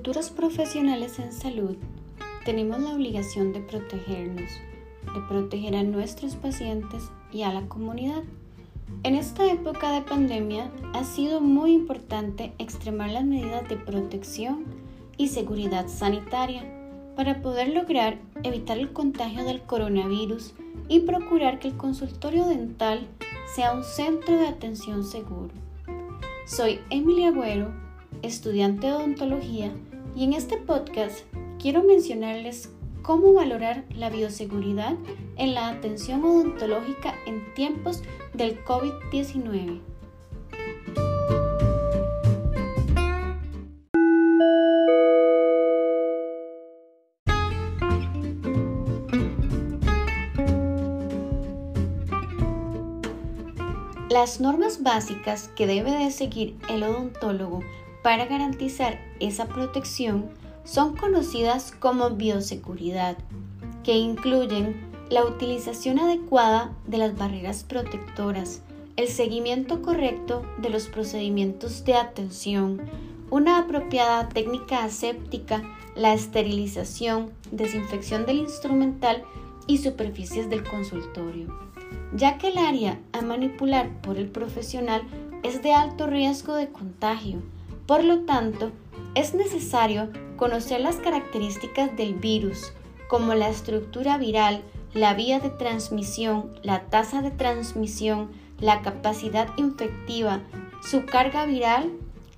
futuros profesionales en salud, tenemos la obligación de protegernos, de proteger a nuestros pacientes y a la comunidad. En esta época de pandemia ha sido muy importante extremar las medidas de protección y seguridad sanitaria para poder lograr evitar el contagio del coronavirus y procurar que el consultorio dental sea un centro de atención seguro. Soy Emilia Agüero, estudiante de odontología, y en este podcast quiero mencionarles cómo valorar la bioseguridad en la atención odontológica en tiempos del COVID-19. Las normas básicas que debe de seguir el odontólogo para garantizar esa protección son conocidas como bioseguridad, que incluyen la utilización adecuada de las barreras protectoras, el seguimiento correcto de los procedimientos de atención, una apropiada técnica aséptica, la esterilización, desinfección del instrumental y superficies del consultorio, ya que el área a manipular por el profesional es de alto riesgo de contagio. Por lo tanto, es necesario conocer las características del virus, como la estructura viral, la vía de transmisión, la tasa de transmisión, la capacidad infectiva, su carga viral,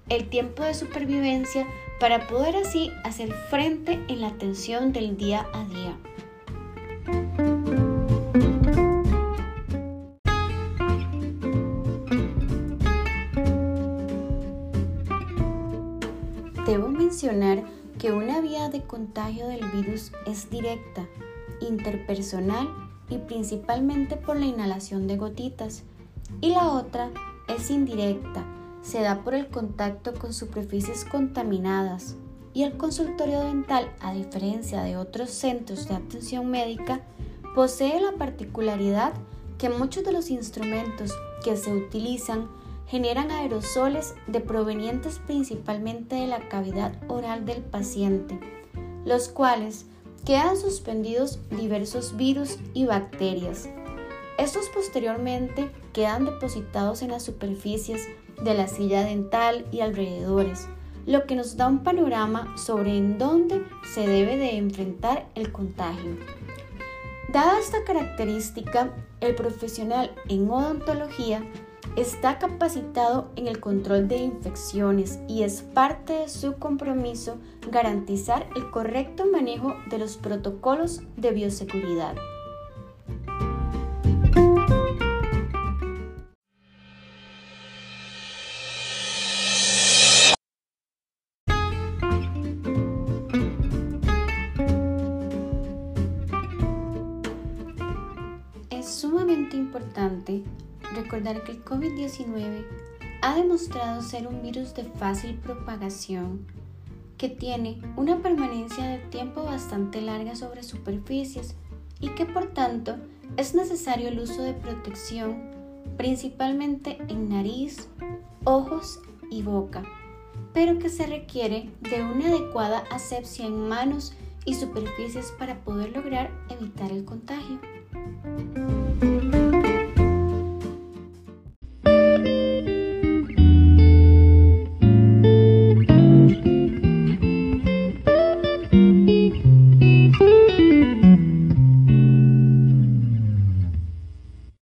el tiempo de supervivencia, para poder así hacer frente en la atención del día a día. Debo mencionar que una vía de contagio del virus es directa, interpersonal y principalmente por la inhalación de gotitas, y la otra es indirecta, se da por el contacto con superficies contaminadas, y el consultorio dental, a diferencia de otros centros de atención médica, posee la particularidad que muchos de los instrumentos que se utilizan generan aerosoles de provenientes principalmente de la cavidad oral del paciente, los cuales quedan suspendidos diversos virus y bacterias. Estos posteriormente quedan depositados en las superficies de la silla dental y alrededores, lo que nos da un panorama sobre en dónde se debe de enfrentar el contagio. Dada esta característica, el profesional en odontología está capacitado en el control de infecciones y es parte de su compromiso garantizar el correcto manejo de los protocolos de bioseguridad. Es sumamente importante recordar que el COVID-19 ha demostrado ser un virus de fácil propagación, que tiene una permanencia de tiempo bastante larga sobre superficies y que por tanto es necesario el uso de protección, principalmente en nariz, ojos y boca, pero que se requiere de una adecuada asepsia en manos y superficies para poder lograr evitar el contagio.